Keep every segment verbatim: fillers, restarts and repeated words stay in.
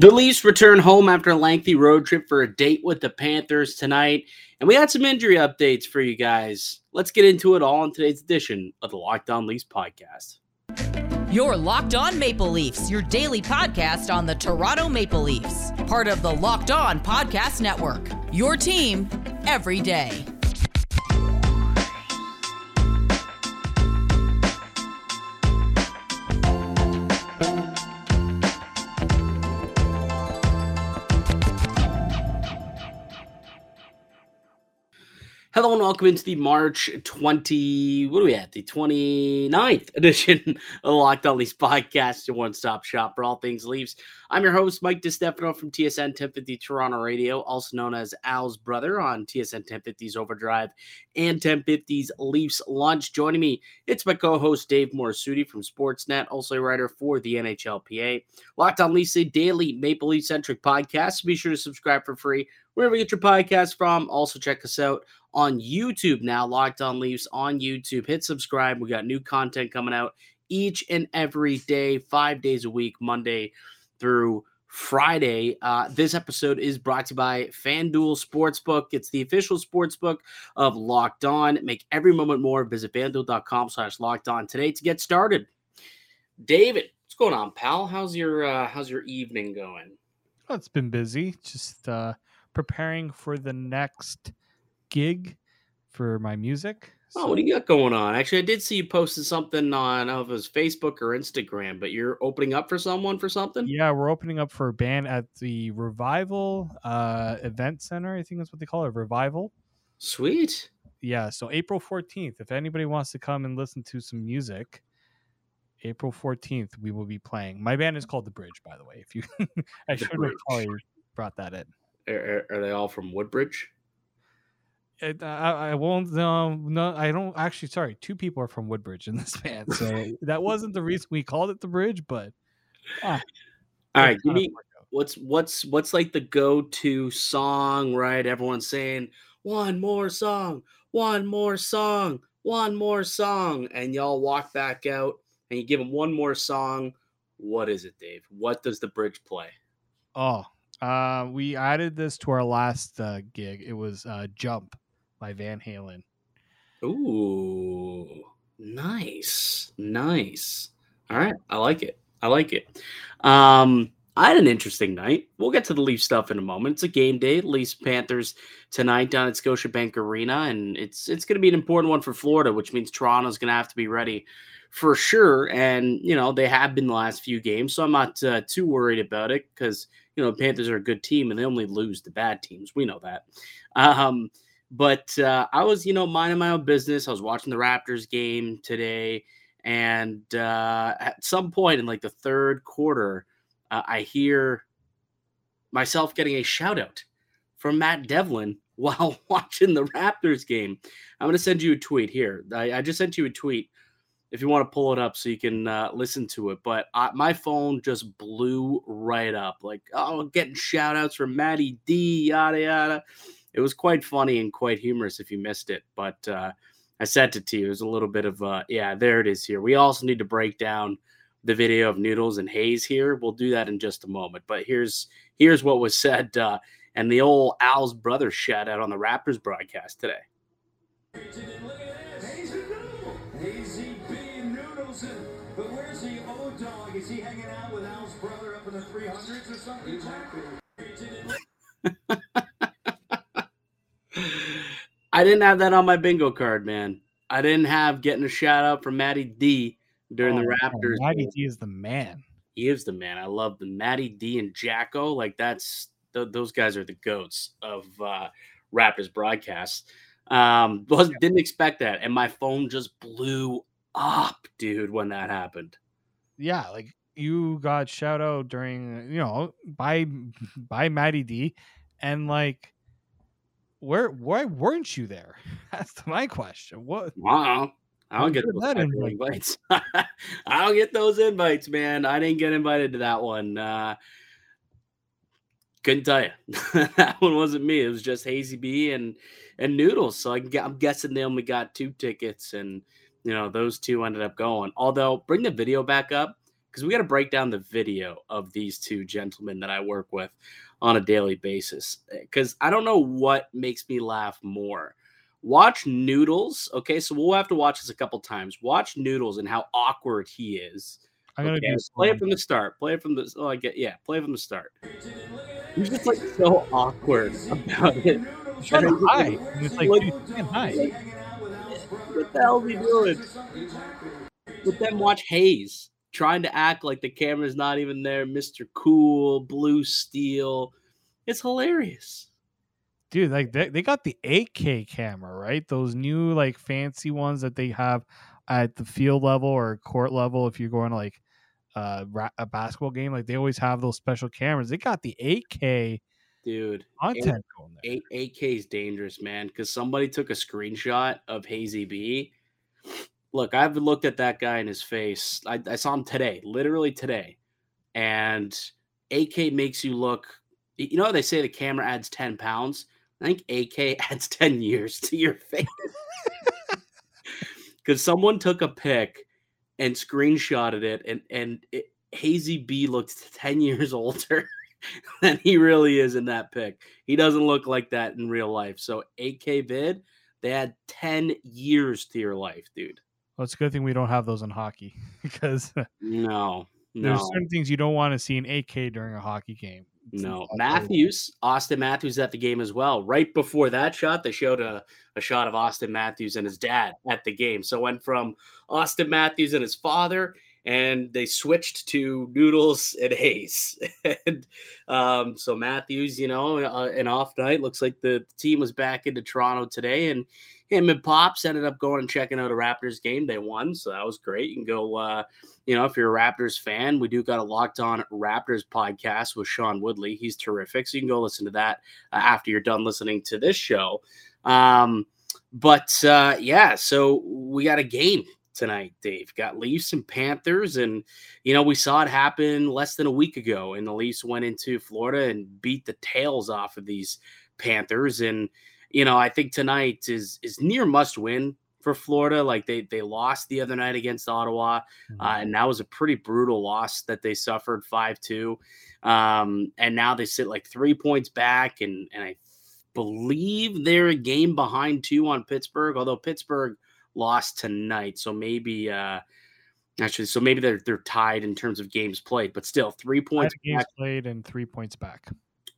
The Leafs return home after a lengthy road trip for a date with the Panthers tonight, and we had some injury updates for you guys. Let's get into it all in today's edition of the Locked On Leafs podcast. Your Locked On Maple Leafs, your daily podcast on the Toronto Maple Leafs, part of the Locked On Podcast Network, your team every day. Hello and welcome into the March twentieth, what are we at, the twenty-ninth edition of the Locked On Leafs podcast, your one-stop shop for all things Leafs. I'm your host, Mike DiStefano from T S N ten fifty Toronto Radio, also known as Al's brother on T S N ten fifty's Overdrive and ten fifty's Leafs Lunch. Joining me, it's my co-host Dave Morassutti from Sportsnet, also a writer for the N H L P A. Locked On Leafs, a daily Maple Leaf-centric podcast. Be sure to subscribe for free wherever you get your podcast from. Also check us out on YouTube now, Locked On Leafs on YouTube. Hit subscribe. We got new content coming out each and every day, five days a week, Monday through Friday. Uh, this episode is brought to you by FanDuel Sportsbook. It's the official sportsbook of Locked On. Make every moment more. Visit FanDuel.com slash Locked On today to get started. David, what's going on, pal? How's your uh, how's your evening going? Well, it's been busy. Just uh, preparing for the next gig for my music. So. Oh, what do you got going on? Actually, I did see you posted something on, I don't know if it was Facebook or Instagram, but you're opening up for someone for something? Yeah, we're opening up for a band at the Revival uh, Event Center. I think that's what they call it, Revival. Sweet. Yeah, so April fourteenth. If anybody wants to come and listen to some music, April fourteenth, we will be playing. My band is called The Bridge, by the way. If you, I should have probably brought that in. Are, are they all from Woodbridge? It, I, I won't. No, no, I don't. Actually, sorry. Two people are from Woodbridge in this band, so that wasn't the reason we called it The Bridge. But ah, all right, give me what's what's what's like the go-to song, right? Everyone's saying one more song, one more song, one more song, and y'all walk back out and you give them one more song. What is it, Dave? What does The Bridge play? Oh, uh, we added this to our last uh, gig. It was uh, Jump by Van Halen. Ooh, nice, nice. All right, I like it. I like it. Um, I had an interesting night. We'll get to the Leafs stuff in a moment. It's a game day, Leafs Panthers tonight down at Scotiabank Arena, and it's it's going to be an important one for Florida, which means Toronto's going to have to be ready for sure. And you know they have been the last few games, so I'm not uh, too worried about it because you know Panthers are a good team and they only lose to bad teams. We know that. Um, But uh, I was, you know, minding my own business. I was watching the Raptors game today. And uh, at some point in like the third quarter, uh, I hear myself getting a shout out from Matt Devlin while watching the Raptors game. I'm going to send you a tweet here. I, I just sent you a tweet if you want to pull it up so you can uh, listen to it. But I, my phone just blew right up. Like, oh, getting shout outs from Matty D, yada, yada. It was quite funny and quite humorous if you missed it, but uh, I sent it to you. It was a little bit of, uh, yeah, there it is here. We also need to break down the video of Noodles and Hayes here. We'll do that in just a moment, but here's here's what was said uh, and the old Al's brother shout out on the Raptors broadcast today. Look at this. Hayes and Noodles. Hazy B and Noodles. But where's the old dog? Is he hanging out with Al's brother up in the three hundreds or something? I didn't have that on my bingo card, man. I didn't have getting a shout out from Matty D during oh, the Raptors. Man. Matty D is the man. He is the man. I love the Matty D and Jacko. Like that's th- those guys are the goats of uh, Raptors broadcasts. Um, was, didn't expect that, and my phone just blew up, dude, when that happened. Yeah, like you got shout out during, you know, by by Matty D, and like. Where why weren't you there? That's my question. What? Wow, I don't get those invites. I don't get those invites, man. I didn't get invited to that one. Uh, couldn't tell you. That one wasn't me. It was just Hazy B and and Noodles. So I, I'm guessing they only got two tickets, and you know those two ended up going. Although, bring the video back up because we got to break down the video of these two gentlemen that I work with on a daily basis, because I don't know what makes me laugh more. Watch Noodles. Okay, so we'll have to watch this a couple times. Watch Noodles and how awkward he is. I gotta okay, do play it from the start. Play it from the oh, I get yeah. Play it from the start. He's just like so awkward about it. Shut up! Hi. It's like, like hi. What the hell is he doing? But then watch Hayes trying to act like the camera's not even there. Mister Cool, Blue Steel. It's hilarious. Dude, like they, they got the eight K camera, right? Those new like fancy ones that they have at the field level or court level. If you're going to like uh, a basketball game, like they always have those special cameras. They got the eight K dude content going there. eight K is dangerous, man, because somebody took a screenshot of Hazy B. Look, I've looked at that guy in his face. I, I saw him today, literally today. And eight K makes you look, you know, they say the camera adds ten pounds. I think A K adds ten years to your face because someone took a pic and screenshotted it, and and it, Hazy B looked ten years older than he really is in that pic. He doesn't look like that in real life. So A K vid, they add ten years to your life, dude. Well, it's a good thing we don't have those in hockey because no, no, there's certain things you don't want to see in A K during a hockey game. No, Matthews, Auston Matthews at the game as well. Right before that shot, they showed a, a shot of Auston Matthews and his dad at the game. So it went from Auston Matthews and his father, and they switched to Noodles and Hayes. and um, so Matthews, you know, uh, an off night. Looks like the team was back into Toronto today, and him and Pops ended up going and checking out a Raptors game. They won, so that was great. You can go, uh, you know, if you're a Raptors fan, we do got a Locked On Raptors podcast with Sean Woodley. He's terrific, so you can go listen to that uh, after you're done listening to this show. Um, but, uh, yeah, so we got a game tonight, Dave. Got Leafs and Panthers, and, you know, we saw it happen less than a week ago, and the Leafs went into Florida and beat the tails off of these Panthers, and you know, I think tonight is is near must win for Florida. Like they they lost the other night against Ottawa, mm-hmm. uh, and that was a pretty brutal loss that they suffered five two. Um, and now they sit like three points back, and and I believe they're a game behind two on Pittsburgh. Although Pittsburgh lost tonight, so maybe uh, actually, so maybe they're they're tied in terms of games played, but still three points games back. played and three points back.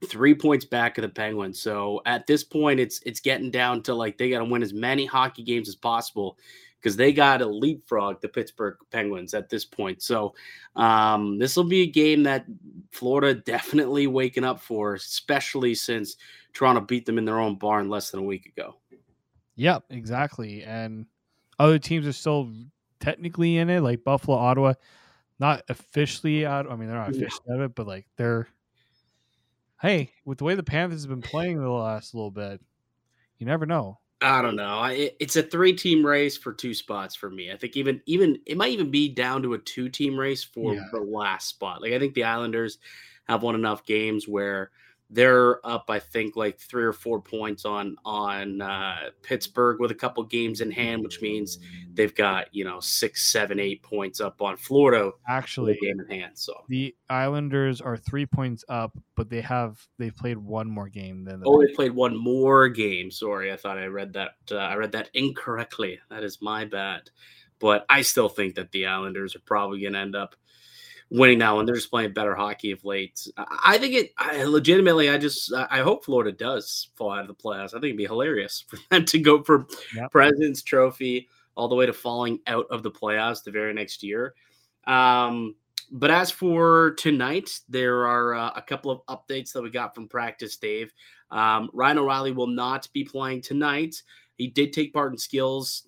Three points back of the Penguins. So at this point, it's it's getting down to like they got to win as many hockey games as possible because they got to leapfrog the Pittsburgh Penguins at this point. So um, this will be a game that Florida definitely waking up for, especially since Toronto beat them in their own barn less than a week ago. Yep, exactly. And other teams are still technically in it, like Buffalo, Ottawa, not officially out. I mean, they're not officially yeah. out of it, but like they're. Hey, with the way the Panthers have been playing the last little bit, you never know. I don't know. I, it's a three-team race for two spots for me. I think even even it might even be down to a two-team race for yeah. the last spot. Like I think the Islanders have won enough games where they're up, I think, like three or four points on on uh, Pittsburgh with a couple games in hand, which means they've got you know six, seven, eight points up on Florida. Actually, with a game in hand. So the Islanders are three points up. But they have they've played one more game than the oh they played one more game. Sorry, I thought I read that uh, I read that incorrectly. That is my bad. But I still think that the Islanders are probably going to end up winning that one. They're just playing better hockey of late. I think it I, legitimately. I just I hope Florida does fall out of the playoffs. I think it'd be hilarious for them to go from yep. President's Trophy all the way to falling out of the playoffs the very next year. Um, But as for tonight, there are uh, a couple of updates that we got from practice, Dave. Um, Ryan O'Reilly will not be playing tonight. He did take part in skills,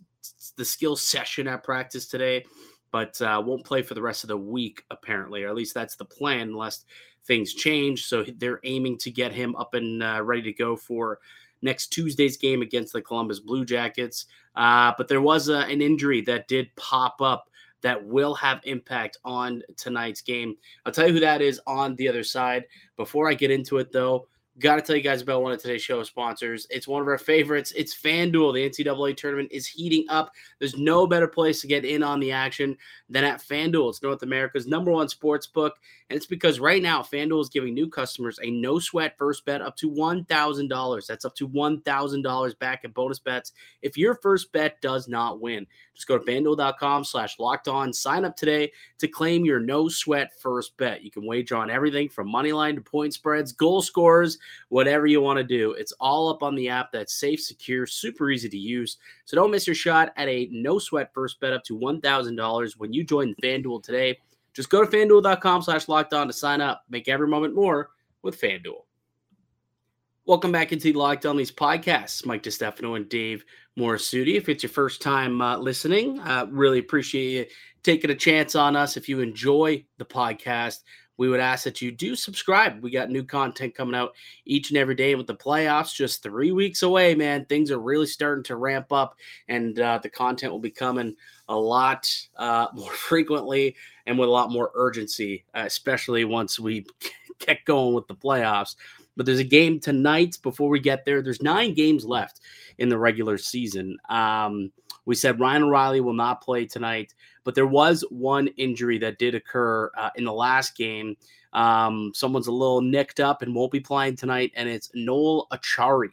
the skills session at practice today, but uh, won't play for the rest of the week, apparently, or at least that's the plan, unless things change. So they're aiming to get him up and uh, ready to go for next Tuesday's game against the Columbus Blue Jackets. Uh, but there was uh, an injury that did pop up that will have impact on tonight's game. I'll tell you who that is on the other side. Before I get into it, though, Got to tell you guys about one of today's show sponsors. It's one of our favorites. It's FanDuel. The N C double A tournament is heating up. There's no better place to get in on the action than at FanDuel. It's North America's number one sports book, and it's because right now FanDuel is giving new customers a no-sweat first bet up to one thousand dollars. That's up to one thousand dollars back in bonus bets if your first bet does not win. Just go to FanDuel.com slash locked on. Sign up today to claim your no-sweat first bet. You can wager on everything from money line to point spreads, goal scorers, whatever you want to do. It's all up on the app that's safe, secure, super easy to use. So don't miss your shot at a no-sweat first bet up to one thousand dollars when you join FanDuel today. Just go to FanDuel.com slash locked on to sign up. Make every moment more with FanDuel. Welcome back into the Locked On Leafs podcasts. Mike DiStefano and Dave Morassutti. If it's your first time uh, listening, uh, really appreciate you taking a chance on us. If you enjoy the podcast, we would ask that you do subscribe. We got new content coming out each and every day. With the playoffs just three weeks away, man, things are really starting to ramp up, and uh, the content will be coming a lot uh, more frequently and with a lot more urgency, uh, especially once we get going with the playoffs. But there's a game tonight. Before we get there, there's nine games left in the regular season. Um, we said Ryan O'Reilly will not play tonight, but there was one injury that did occur uh, in the last game. Um, someone's a little nicked up and won't be playing tonight, and it's Noel Acciari.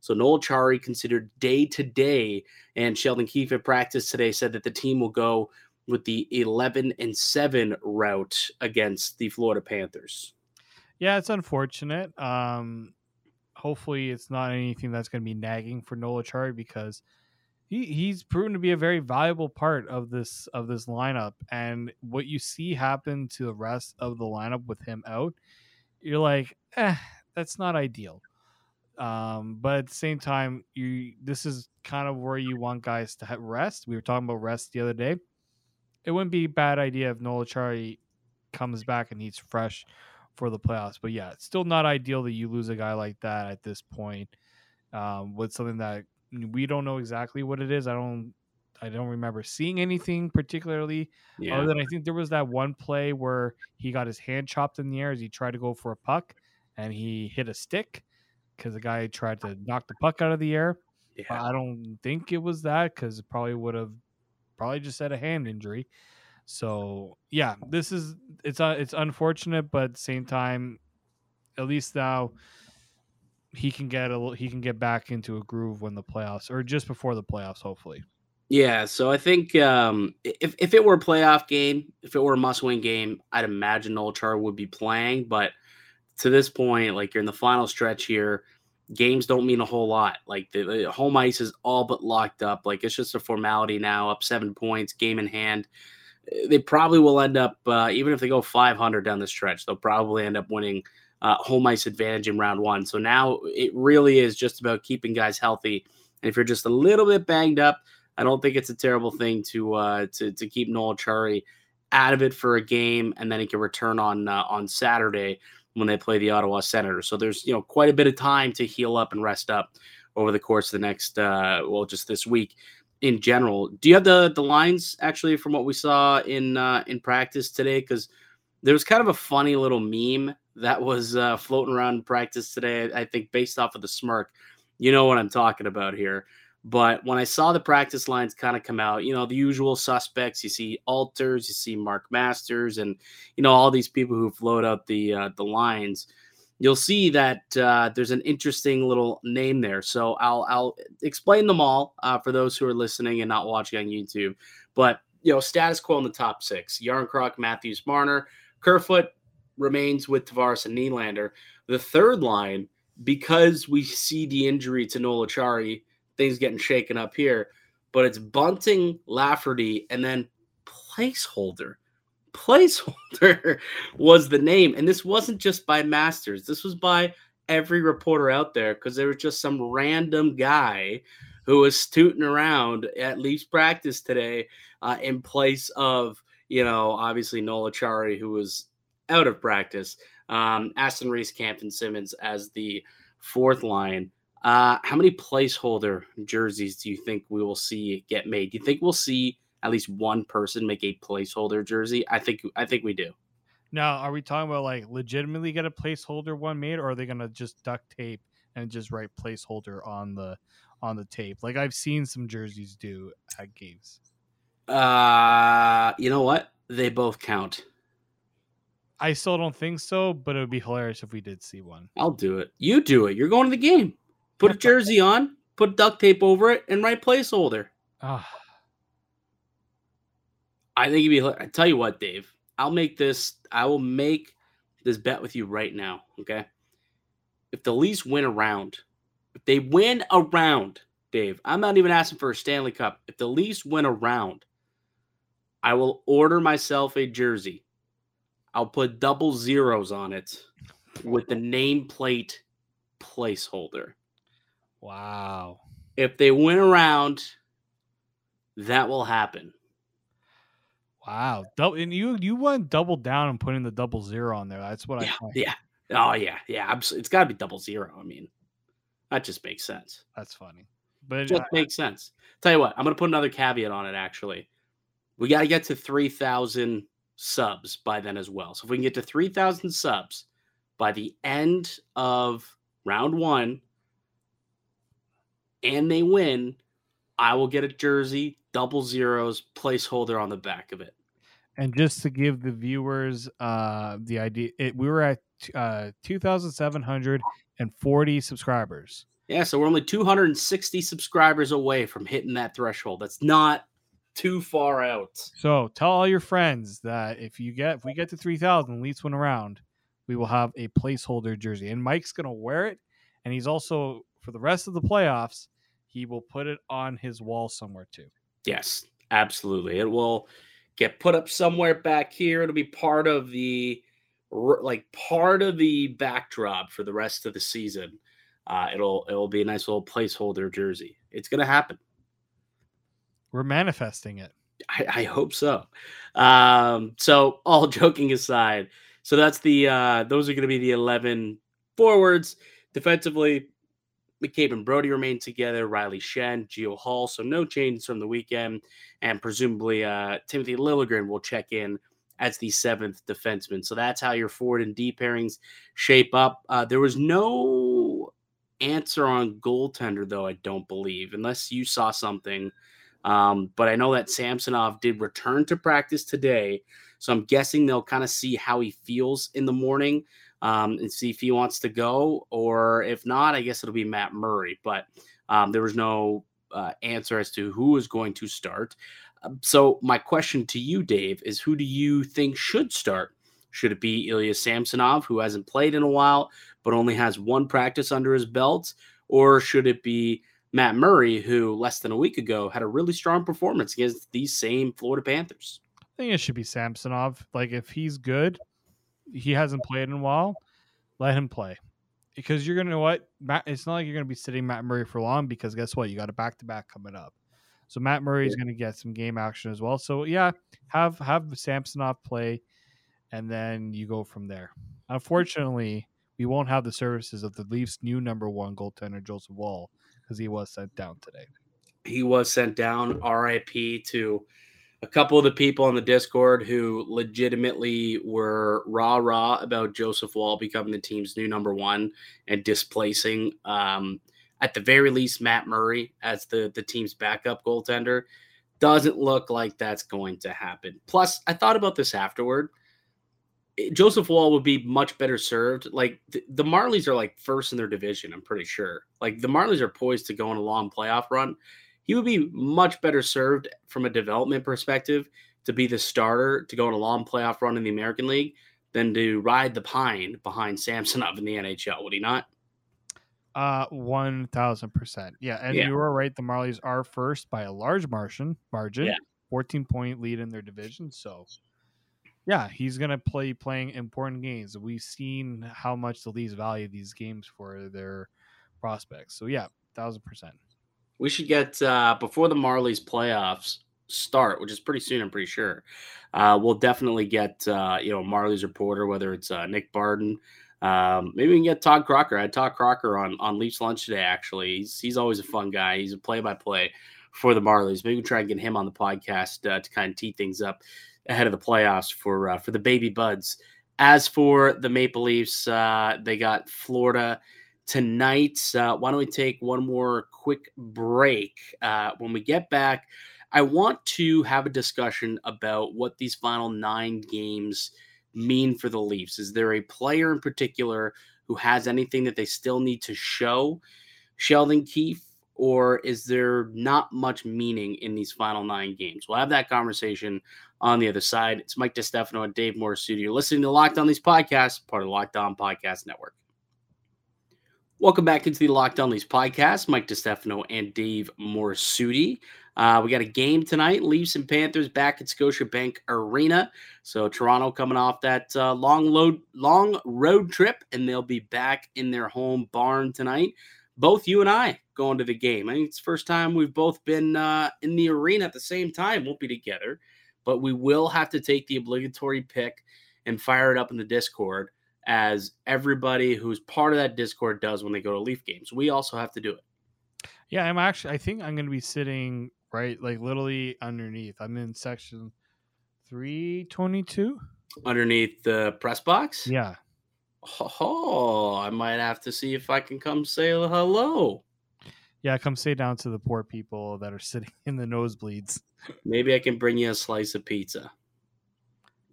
So Noel Acciari considered day-to-day, and Sheldon Keefe at practice today said that the team will go with the eleven and seven route against the Florida Panthers. Yeah, it's unfortunate. Um, hopefully it's not anything that's going to be nagging for Noel Acciari, because He he's proven to be a very valuable part of this of this lineup, and what you see happen to the rest of the lineup with him out, you're like, eh, that's not ideal. Um, but at the same time, you this is kind of where you want guys to have rest. We were talking about rest the other day. It wouldn't be a bad idea if Noel Acciari comes back and he's fresh for the playoffs. But yeah, it's still not ideal that you lose a guy like that at this point, um, with something that. We don't know exactly what it is. I don't I don't remember seeing anything particularly. Yeah. Other than I think there was that one play where he got his hand chopped in the air as he tried to go for a puck, and he hit a stick because the guy tried to knock the puck out of the air. Yeah. But I don't think it was that, because it probably would have probably just had a hand injury. So, yeah, this is it's uh, it's unfortunate, but at the same time, at least now – he can get a he can get back into a groove when the playoffs, or just before the playoffs, hopefully. Yeah, so I think um, if if it were a playoff game, if it were a must-win game, I'd imagine Noel Acciari would be playing. But to this point, like, you're in the final stretch here, games don't mean a whole lot. Like, the, the home ice is all but locked up. Like, it's just a formality now. Up seven points, game in hand. They probably will end up uh, even if they go five hundred down the stretch, they'll probably end up winning. Uh, home ice advantage in round one. So now it really is just about keeping guys healthy. And if you're just a little bit banged up, I don't think it's a terrible thing to uh, to, to keep Noel Acciari out of it for a game, and then he can return on uh, on Saturday when they play the Ottawa Senators. So there's you know quite a bit of time to heal up and rest up over the course of the next uh, well, just this week in general. Do you have the the lines actually from what we saw in uh, in practice today? Because there was kind of a funny little meme that was uh, floating around in practice today, I think, based off of the smirk. You know what I'm talking about here. But when I saw the practice lines kind of come out, you know, the usual suspects, you see Alters, you see Mark Masters, and, you know, all these people who float out the uh, the lines. You'll see that uh, there's an interesting little name there. So I'll, I'll explain them all uh, for those who are listening and not watching on YouTube. But, you know, status quo in the top six. Järnkrok, Matthews, Marner, Kerfoot remains with Tavares and Nylander. The third line, because we see the injury to Noel Acciari, things getting shaken up here, but it's Bunting, Lafferty, and then placeholder. Placeholder was the name, and this wasn't just by Masters. This was by every reporter out there, because there was just some random guy who was tooting around at Leafs practice today uh, in place of, you know, obviously Noel Acciari, who was out of practice. Um, Aston Reese, Camp, and Simmons as the fourth line. Uh, how many placeholder jerseys do you think we will see get made? Do you think we'll see at least one person make a placeholder jersey? I think I think we do. Now, are we talking about like legitimately get a placeholder one made, or are they going to just duct tape and just write placeholder on the on the tape? Like I've seen some jerseys do at games. Uh, you know what? They both count. I still don't think so, but it would be hilarious if we did see one. I'll do it. You do it. You're going to the game. Put a jersey on, put duct tape over it, and write placeholder. Oh. I think it'd be hilarious. I tell you what, Dave. I'll make this. I will make this bet with you right now. Okay. If the Leafs win a round, if they win a round, Dave, I'm not even asking for a Stanley Cup. If the Leafs win a round, I will order myself a jersey. I'll put double zeros on it with the nameplate placeholder. Wow. If they win a round, that will happen. Wow. And you you went double down and putting the double zero on there. That's what yeah, I think. Yeah. Oh, yeah. Yeah. It's got to be double zero. I mean, that just makes sense. That's funny. But it just I, makes sense. Tell you what, I'm going to put another caveat on it, actually. We got to get to three thousand subs by then as well. So if we can get to three thousand subs by the end of round one and they win, I will get a jersey, double zeros, placeholder on the back of it. And just to give the viewers uh, the idea, it, we were at uh, two thousand seven hundred forty subscribers. Yeah, so we're only two hundred sixty subscribers away from hitting that threshold. That's not too far out. So tell all your friends that if you get if we get to three thousand, Leafs win around, we will have a placeholder jersey. And Mike's going to wear it, and he's also, for the rest of the playoffs, he will put it on his wall somewhere too. Yes, absolutely. It will get put up somewhere back here. It'll be part of the like part of the backdrop for the rest of the season. Uh, it'll it'll be a nice little placeholder jersey. It's gonna happen. We're manifesting it. I, I hope so. Um, so all joking aside, so that's the uh, those are gonna be the eleven forwards. Defensively, McCabe and Brody remain together, Riley Shen, Geo Hall, so no changes from the weekend, and presumably uh, Timothy Liljegren will check in as the seventh defenseman. So that's how your forward and D pairings shape up. Uh, there was no answer on goaltender, though, I don't believe, unless you saw something. Um, but I know that Samsonov did return to practice today, so I'm guessing they'll kind of see how he feels in the morning. Um, and see if he wants to go, or if not, I guess it'll be Matt Murray. But um, there was no uh, answer as to who is going to start. Um, so my question to you, Dave, is who do you think should start? Should it be Ilya Samsonov, who hasn't played in a while but only has one practice under his belt? Or should it be Matt Murray, who less than a week ago had a really strong performance against these same Florida Panthers? I think it should be Samsonov. Like, if he's good, he hasn't played in a while, let him play. Because you're going to know what? Matt, it's not like you're going to be sitting Matt Murray for long, because guess what? You got a back-to-back coming up. So Matt Murray is yeah. going to get some game action as well. So, yeah, have have Samsonov play, and then you go from there. Unfortunately, we won't have the services of the Leafs' new number one goaltender, Joseph Woll, because he was sent down today. He was sent down, R I P to a couple of the people on the Discord who legitimately were rah-rah about Joseph Woll becoming the team's new number one and displacing, um, at the very least, Matt Murray as the, the team's backup goaltender. Doesn't look like that's going to happen. Plus, I thought about this afterward. Joseph Woll would be much better served. Like, the, the Marlies are, like, first in their division, I'm pretty sure. Like, the Marlies are poised to go on a long playoff run. He would be much better served from a development perspective to be the starter, to go on a long playoff run in the American League, than to ride the pine behind Samsonov in the N H L, would he not? Uh, one thousand percent. Yeah, and yeah. you were right. The Marlies are first by a large margin, margin, fourteen-point lead in their division. So, yeah, he's going to play playing important games. We've seen how much the Leafs value these games for their prospects. So, yeah, one thousand percent. We should get, uh, before the Marlies playoffs start, which is pretty soon, I'm pretty sure, uh, we'll definitely get, uh, you know, Marlies reporter, whether it's uh, Nick Barden. Um, maybe we can get Todd Crocker. I had Todd Crocker on, on Leafs Lunch today, actually. He's, he's always a fun guy. He's a play-by-play for the Marlies. Maybe we try and get him on the podcast uh, to kind of tee things up ahead of the playoffs for uh, for the baby buds As for the Maple Leafs, uh, they got Florida tonight. Uh, why don't we take one more quick break? Uh, when we get back, I want to have a discussion about what these final nine games mean for the Leafs. Is there a player in particular who has anything that they still need to show Sheldon Keefe, or is there not much meaning in these final nine games? We'll have that conversation on the other side. It's Mike DiStefano and Dave Morassutti. You're listening to Locked On Leafs Podcast, part of the Locked On Podcast Network. Welcome back into the Locked On Leafs Podcast. Mike DiStefano and Dave Morassutti. Uh, we got a game tonight, Leafs and Panthers back at Scotiabank Arena. So Toronto coming off that uh, long, load, long road trip, and they'll be back in their home barn tonight. Both you and I going to the game. I think it's the first time we've both been uh, in the arena at the same time. Won't be together, but we will have to take the obligatory pick and fire it up in the Discord, as everybody who's part of that Discord does when they go to Leaf games. We also have to do it. Yeah, I'm actually, I think I'm going to be sitting right, like literally underneath. I'm in section three twenty-two. Underneath the press box? Yeah. Oh, I might have to see if I can come say hello. Yeah, come say down to the poor people that are sitting in the nosebleeds. Maybe I can bring you a slice of pizza.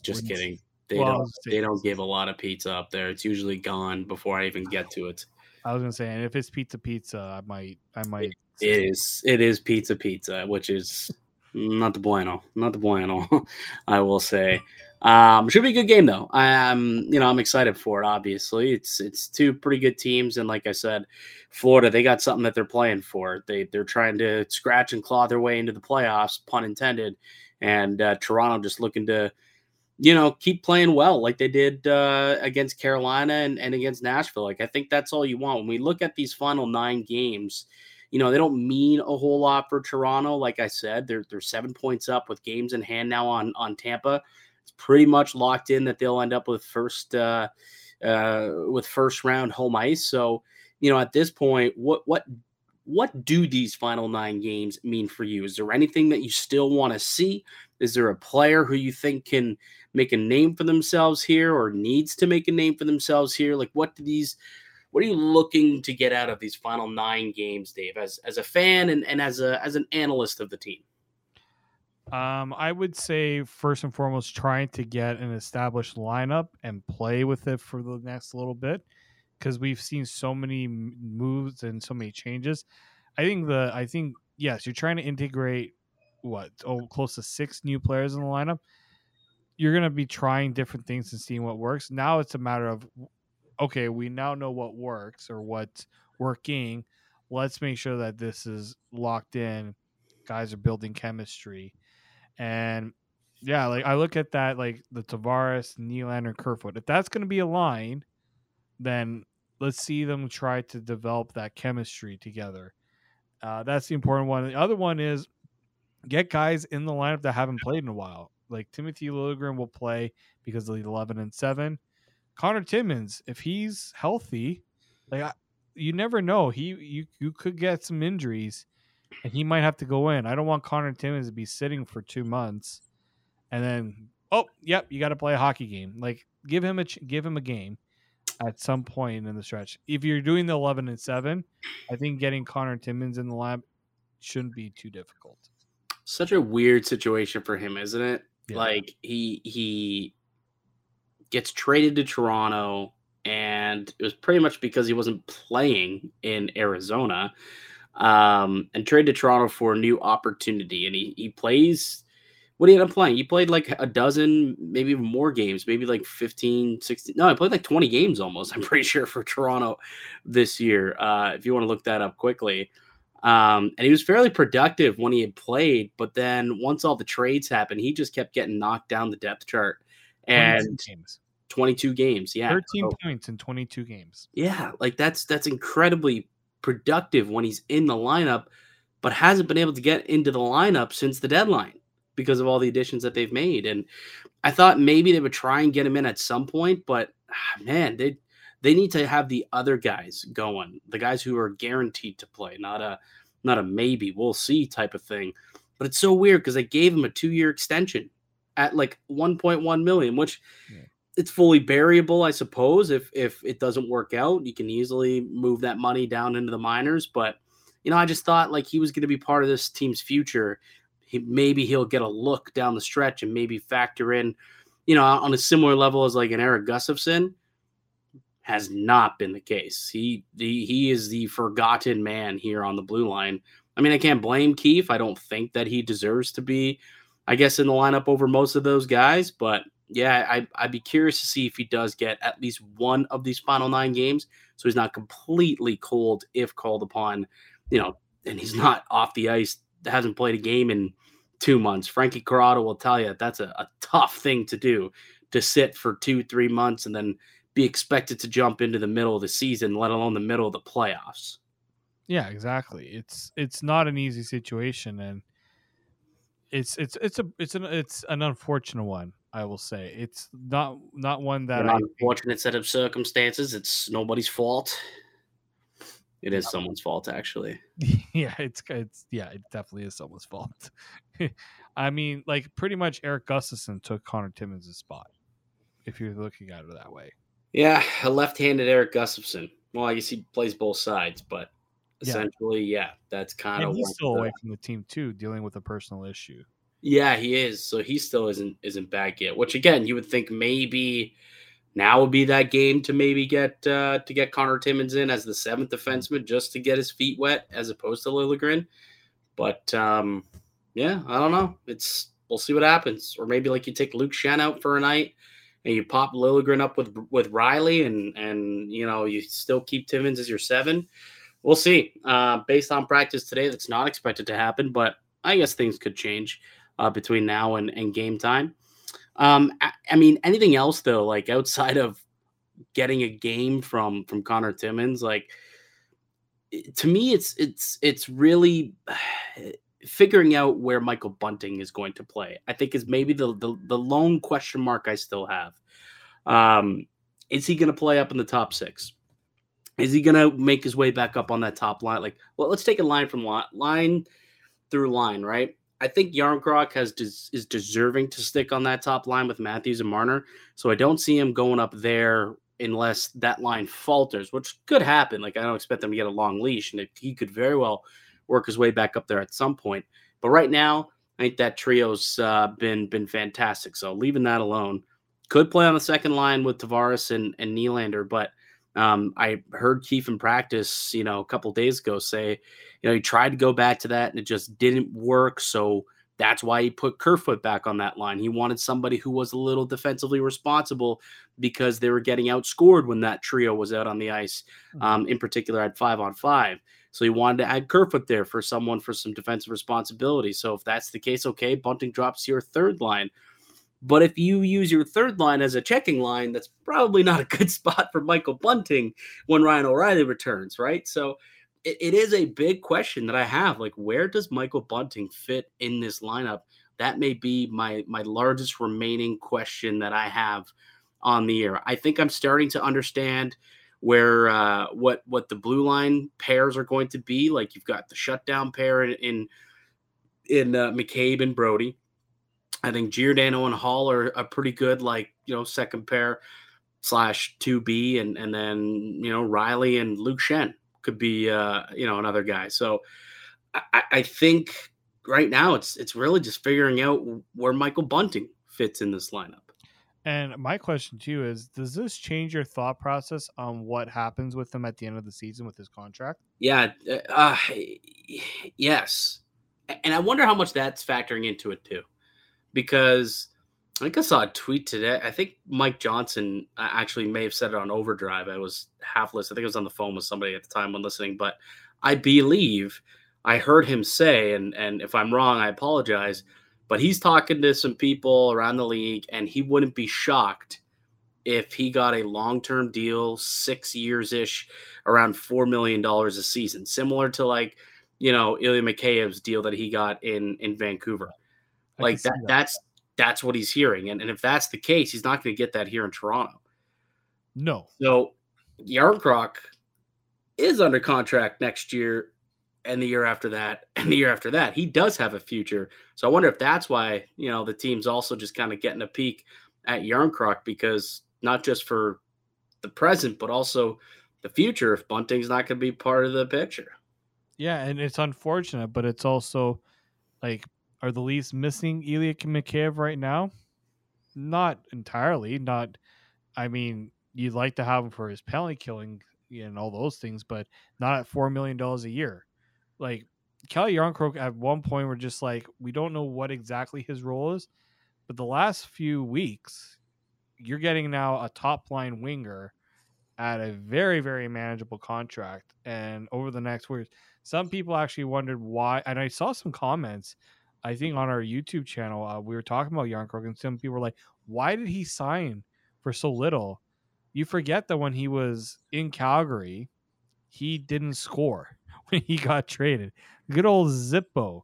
Just Wouldn't kidding. They well, don't they don't give a lot of pizza up there. It's usually gone before I even get to it. I was gonna say, and if it's pizza pizza, I might I might it is it is pizza pizza, which is not the bueno. Not the bueno, I will say. Um, should be a good game though. I'm, you know, I'm excited for it. Obviously, it's it's two pretty good teams, and like I said, Florida, they got something that they're playing for. They they're trying to scratch and claw their way into the playoffs, pun intended. And uh, Toronto just looking to, you know, keep playing well like they did uh, against Carolina and, and against Nashville. Like I think that's all you want when we look at these final nine games. You know, they don't mean a whole lot for Toronto. Like I said, they're they're seven points up with games in hand now on on Tampa. It's pretty much locked in that they'll end up with first uh, uh, with first round home ice. So, you know, at this point, what what what do these final nine games mean for you? Is there anything that you still want to see? Is there a player who you think can make a name for themselves here, or needs to make a name for themselves here? Like, what do these? What are you looking to get out of these final nine games, Dave? As as a fan and, and as a as an analyst of the team. Um, I would say first and foremost, trying to get an established lineup and play with it for the next little bit, because we've seen so many moves and so many changes. I think the I think yes, you're trying to integrate what oh close to six new players in the lineup. You're gonna be trying different things and seeing what works. Now it's a matter of okay, we now know what works or what's working. Let's make sure that this is locked in. Guys are building chemistry. And yeah, like I look at that, like the Tavares, Nylander, and Kerfoot. If that's going to be a line, then let's see them try to develop that chemistry together. Uh, that's the important one. The other one is get guys in the lineup that haven't played in a while. Like Timothy Liljegren will play because of the eleven and seven. Connor Timmins, if he's healthy, like I, you never know. He you you could get some injuries. And he might have to go in. I don't want Connor Timmins to be sitting for two months, and then oh, yep, you got to play a hockey game. Like give him a give him a game at some point in the stretch. If you're doing the eleven and seven, I think getting Connor Timmins in the lab shouldn't be too difficult. Such a weird situation for him, isn't it? Yeah. Like he he gets traded to Toronto, and it was pretty much because he wasn't playing in Arizona. Um, and trade to Toronto for a new opportunity. And he, he plays, what did he end up playing? He played like a dozen, maybe even more games, maybe like fifteen, sixteen. No, he played like twenty games almost, I'm pretty sure, for Toronto this year. Uh, if you want to look that up quickly. Um, and he was fairly productive when he had played, but then once all the trades happened, he just kept getting knocked down the depth chart. And games. twenty-two games. Yeah. thirteen so, points in twenty-two games. Yeah. Like that's, that's incredibly productive when he's in the lineup, but hasn't been able to get into the lineup since the deadline because of all the additions that they've made. And I thought maybe they would try and get him in at some point, but man, they they need to have the other guys going, the guys who are guaranteed to play, not a not a maybe we'll see type of thing. But it's so weird because they gave him a two year extension at like one point one million, which yeah. it's fully variable, I suppose. If if it doesn't work out, you can easily move that money down into the minors. But, you know, I just thought like he was going to be part of this team's future. He, maybe he'll get a look down the stretch and maybe factor in, you know, on a similar level as like an Erik Gustafsson. Has not been the case. He, the, he is the forgotten man here on the blue line. I mean, I can't blame Keefe. I don't think that he deserves to be, I guess, in the lineup over most of those guys. But, yeah, I, I'd be curious to see if he does get at least one of these final nine games so he's not completely cold if called upon, you know, and he's not off the ice, hasn't played a game in two months. Frankie Corrado will tell you that's a, a tough thing to do, to sit for two, three months and then be expected to jump into the middle of the season, let alone the middle of the playoffs. Yeah, exactly. It's it's not an easy situation, and it's it's it's a it's an it's an unfortunate one. I will say it's not not one that an unfortunate set of circumstances. It's nobody's fault. It is someone's fault, actually. Yeah, it's it's yeah, it definitely is someone's fault. I mean, like pretty much Erik Gustafsson took Connor Timmins' spot, if you're looking at it that way. Yeah, a left-handed Erik Gustafsson. Well, I guess he plays both sides, but essentially, yeah, yeah that's kind and of he's still the, away from the team too, dealing with a personal issue. Yeah, he is. So he still isn't isn't back yet. Which again, you would think maybe now would be that game to maybe get uh, to get Connor Timmins in as the seventh defenseman just to get his feet wet, as opposed to Liljegren. But um, yeah, I don't know. It's we'll see what happens. Or maybe like you take Luke Shen out for a night. And you pop Liljegren up with with Rielly, and, and you know you still keep Timmins as your seven. We'll see. Uh, based on practice today, that's not expected to happen, but I guess things could change uh, between now and, and game time. Um, I, I mean, anything else though, like outside of getting a game from from Connor Timmins, like to me, it's it's it's really figuring out where Michael Bunting is going to play, I think, is maybe the the, the lone question mark I still have. Um, is he going to play up in the top six? Is he going to make his way back up on that top line? Like, well, let's take a line from line, line through line, right? I think Järnkrok has des- is deserving to stick on that top line with Matthews and Marner, so I don't see him going up there unless that line falters, which could happen. Like, I don't expect them to get a long leash, and it, he could very well work his way back up there at some point. But right now, I think that trio's uh, been been fantastic. So leaving that alone, could play on the second line with Tavares and, and Nylander. But um, I heard Keefe in practice, you know, a couple of days ago say, you know, he tried to go back to that and it just didn't work. So that's why he put Kerfoot back on that line. He wanted somebody who was a little defensively responsible because they were getting outscored when that trio was out on the ice, um, in particular at five on five. So he wanted to add Kerfoot there for someone for some defensive responsibility. So if that's the case, okay, Bunting drops your third line. But if you use your third line as a checking line, that's probably not a good spot for Michael Bunting when Ryan O'Reilly returns, right? So it, it is a big question that I have. Like, where does Michael Bunting fit in this lineup? That may be my, my largest remaining question that I have on the year. I think I'm starting to understand where uh, what what the blue line pairs are going to be. Like, you've got the shutdown pair in in, in uh, McCabe and Brody. I think Giordano and Hall are a pretty good, like, you know, second pair slash two B, and and then, you know, Rielly and Luke Shen could be uh, you know, another guy. So I, I think right now it's it's really just figuring out where Michael Bunting fits in this lineup. And my question to you is, does this change your thought process on what happens with him at the end of the season with his contract? Yeah. Uh, yes. And I wonder how much that's factoring into it too, because I think I saw a tweet today. I think Mike Johnson actually may have said it on Overdrive. I was half listening. I think I was on the phone with somebody at the time when listening, but I believe I heard him say, and, and if I'm wrong, I apologize, but he's talking to some people around the league, and he wouldn't be shocked if he got a long-term deal, six years-ish, around four million dollars a season, similar to, like, you know, Ilya Mikheev's deal that he got in, in Vancouver. Like, that, that. that's that's what he's hearing. And, and if that's the case, he's not going to get that here in Toronto. No. So Järnkrok is under contract next year, and the year after that, and the year after that. He does have a future. So I wonder if that's why, you know, the team's also just kind of getting a peek at Järnkrok, because not just for the present, but also the future if Bunting's not going to be part of the picture. Yeah, and it's unfortunate, but it's also like, are the Leafs missing Ilya McCabe right now? Not entirely. Not, I mean, you'd like to have him for his penalty killing and all those things, but not at four million dollars a year. Like, Calle Järnkrok at one point were just like, we don't know what exactly his role is, but the last few weeks, you're getting now a top-line winger at a very, very manageable contract. And over the next week, some people actually wondered why, and I saw some comments, I think on our YouTube channel, uh, we were talking about Järnkrok, and some people were like, why did he sign for so little? You forget that when he was in Calgary, he didn't score when he got traded. Good old Zippo.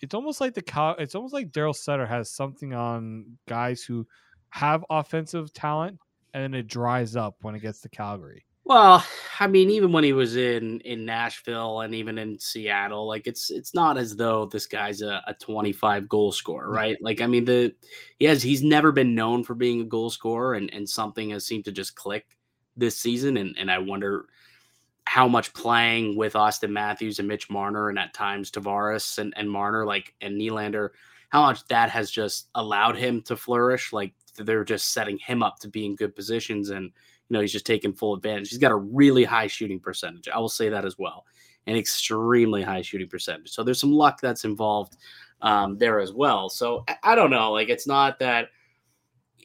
It's almost like the cow. It's almost like Daryl Sutter has something on guys who have offensive talent, and then it dries up when it gets to Calgary. Well, I mean, even when he was in, in Nashville and even in Seattle, like it's it's not as though this guy's a, a twenty-five goal scorer, right? Like, I mean, the he has he's never been known for being a goal scorer, and, and something has seemed to just click this season. And and I wonder how much playing with Auston Matthews and Mitch Marner and at times Tavares and, and Marner, like, and Nylander, how much that has just allowed him to flourish. Like, they're just setting him up to be in good positions, and, you know, he's just taking full advantage. He's got a really high shooting percentage. I will say that as well, an extremely high shooting percentage. So there's some luck that's involved um, there as well. So I, I don't know. Like, it's not that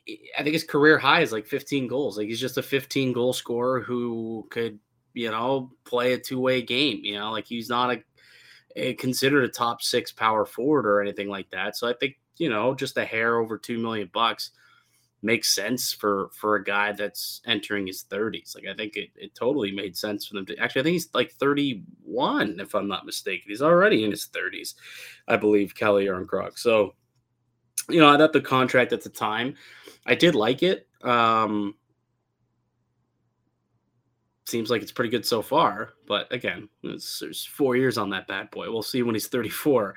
I think his career high is like fifteen goals. Like, he's just a fifteen goal scorer who could, you know, play a two way game, you know, like he's not a, a considered a top six power forward or anything like that. So I think, you know, just a hair over two million bucks makes sense for, for a guy that's entering his thirties. Like, I think it, it totally made sense for them to actually, I think he's like thirty-one, if I'm not mistaken. He's already in his thirties, I believe, Calle Järnkrok. So, you know, I thought the contract at the time, I did like it. Um, seems like it's pretty good so far, but again, it's, there's four years on that bad boy. We'll see when he's thirty-four,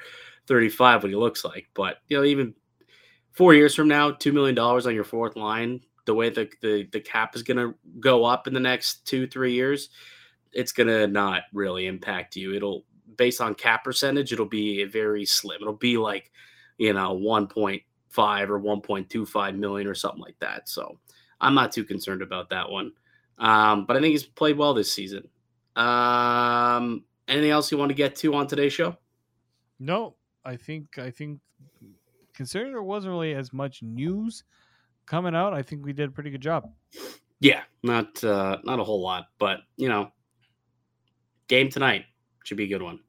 thirty-five, what he looks like. But, you know, even four years from now, two million dollars on your fourth line, the way the, the, the cap is going to go up in the next two, three years, it's going to not really impact you. It'll, based on cap percentage, it'll be very slim. It'll be like, you know, one point five or one point two five million or something like that. So I'm not too concerned about that one. Um, but I think he's played well this season. Um, anything else you want to get to on today's show? No, I think, I think, considering there wasn't really as much news coming out, I think we did a pretty good job. Yeah, not uh, not a whole lot, but, you know, game tonight should be a good one.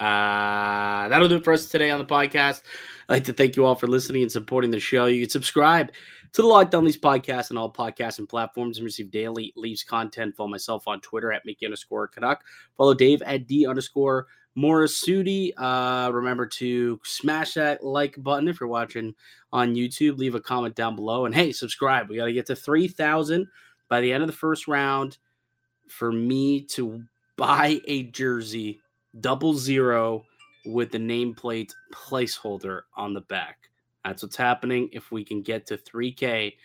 Uh, that'll do it for us today on the podcast. I'd like to thank you all for listening and supporting the show. You can subscribe to the Locked On Leafs podcast and all podcasts and platforms and receive daily Leafs content. Follow myself on Twitter at Mickey underscore Canuck. Follow Dave at D underscore Morassutti. Uh, remember to smash that like button if you're watching on YouTube. Leave a comment down below. And, hey, subscribe. We got to get to three thousand by the end of the first round for me to buy a jersey, double zero, with the nameplate placeholder on the back. That's what's happening if we can get to three K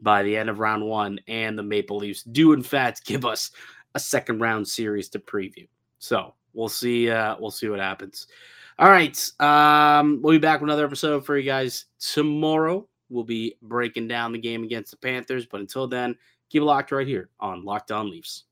by the end of round one, and the Maple Leafs do, in fact, give us a second round series to preview. So we'll see. Uh, we'll see what happens. All right. Um, we'll be back with another episode for you guys tomorrow. We'll be breaking down the game against the Panthers. But until then, keep it locked right here on Locked On Leafs.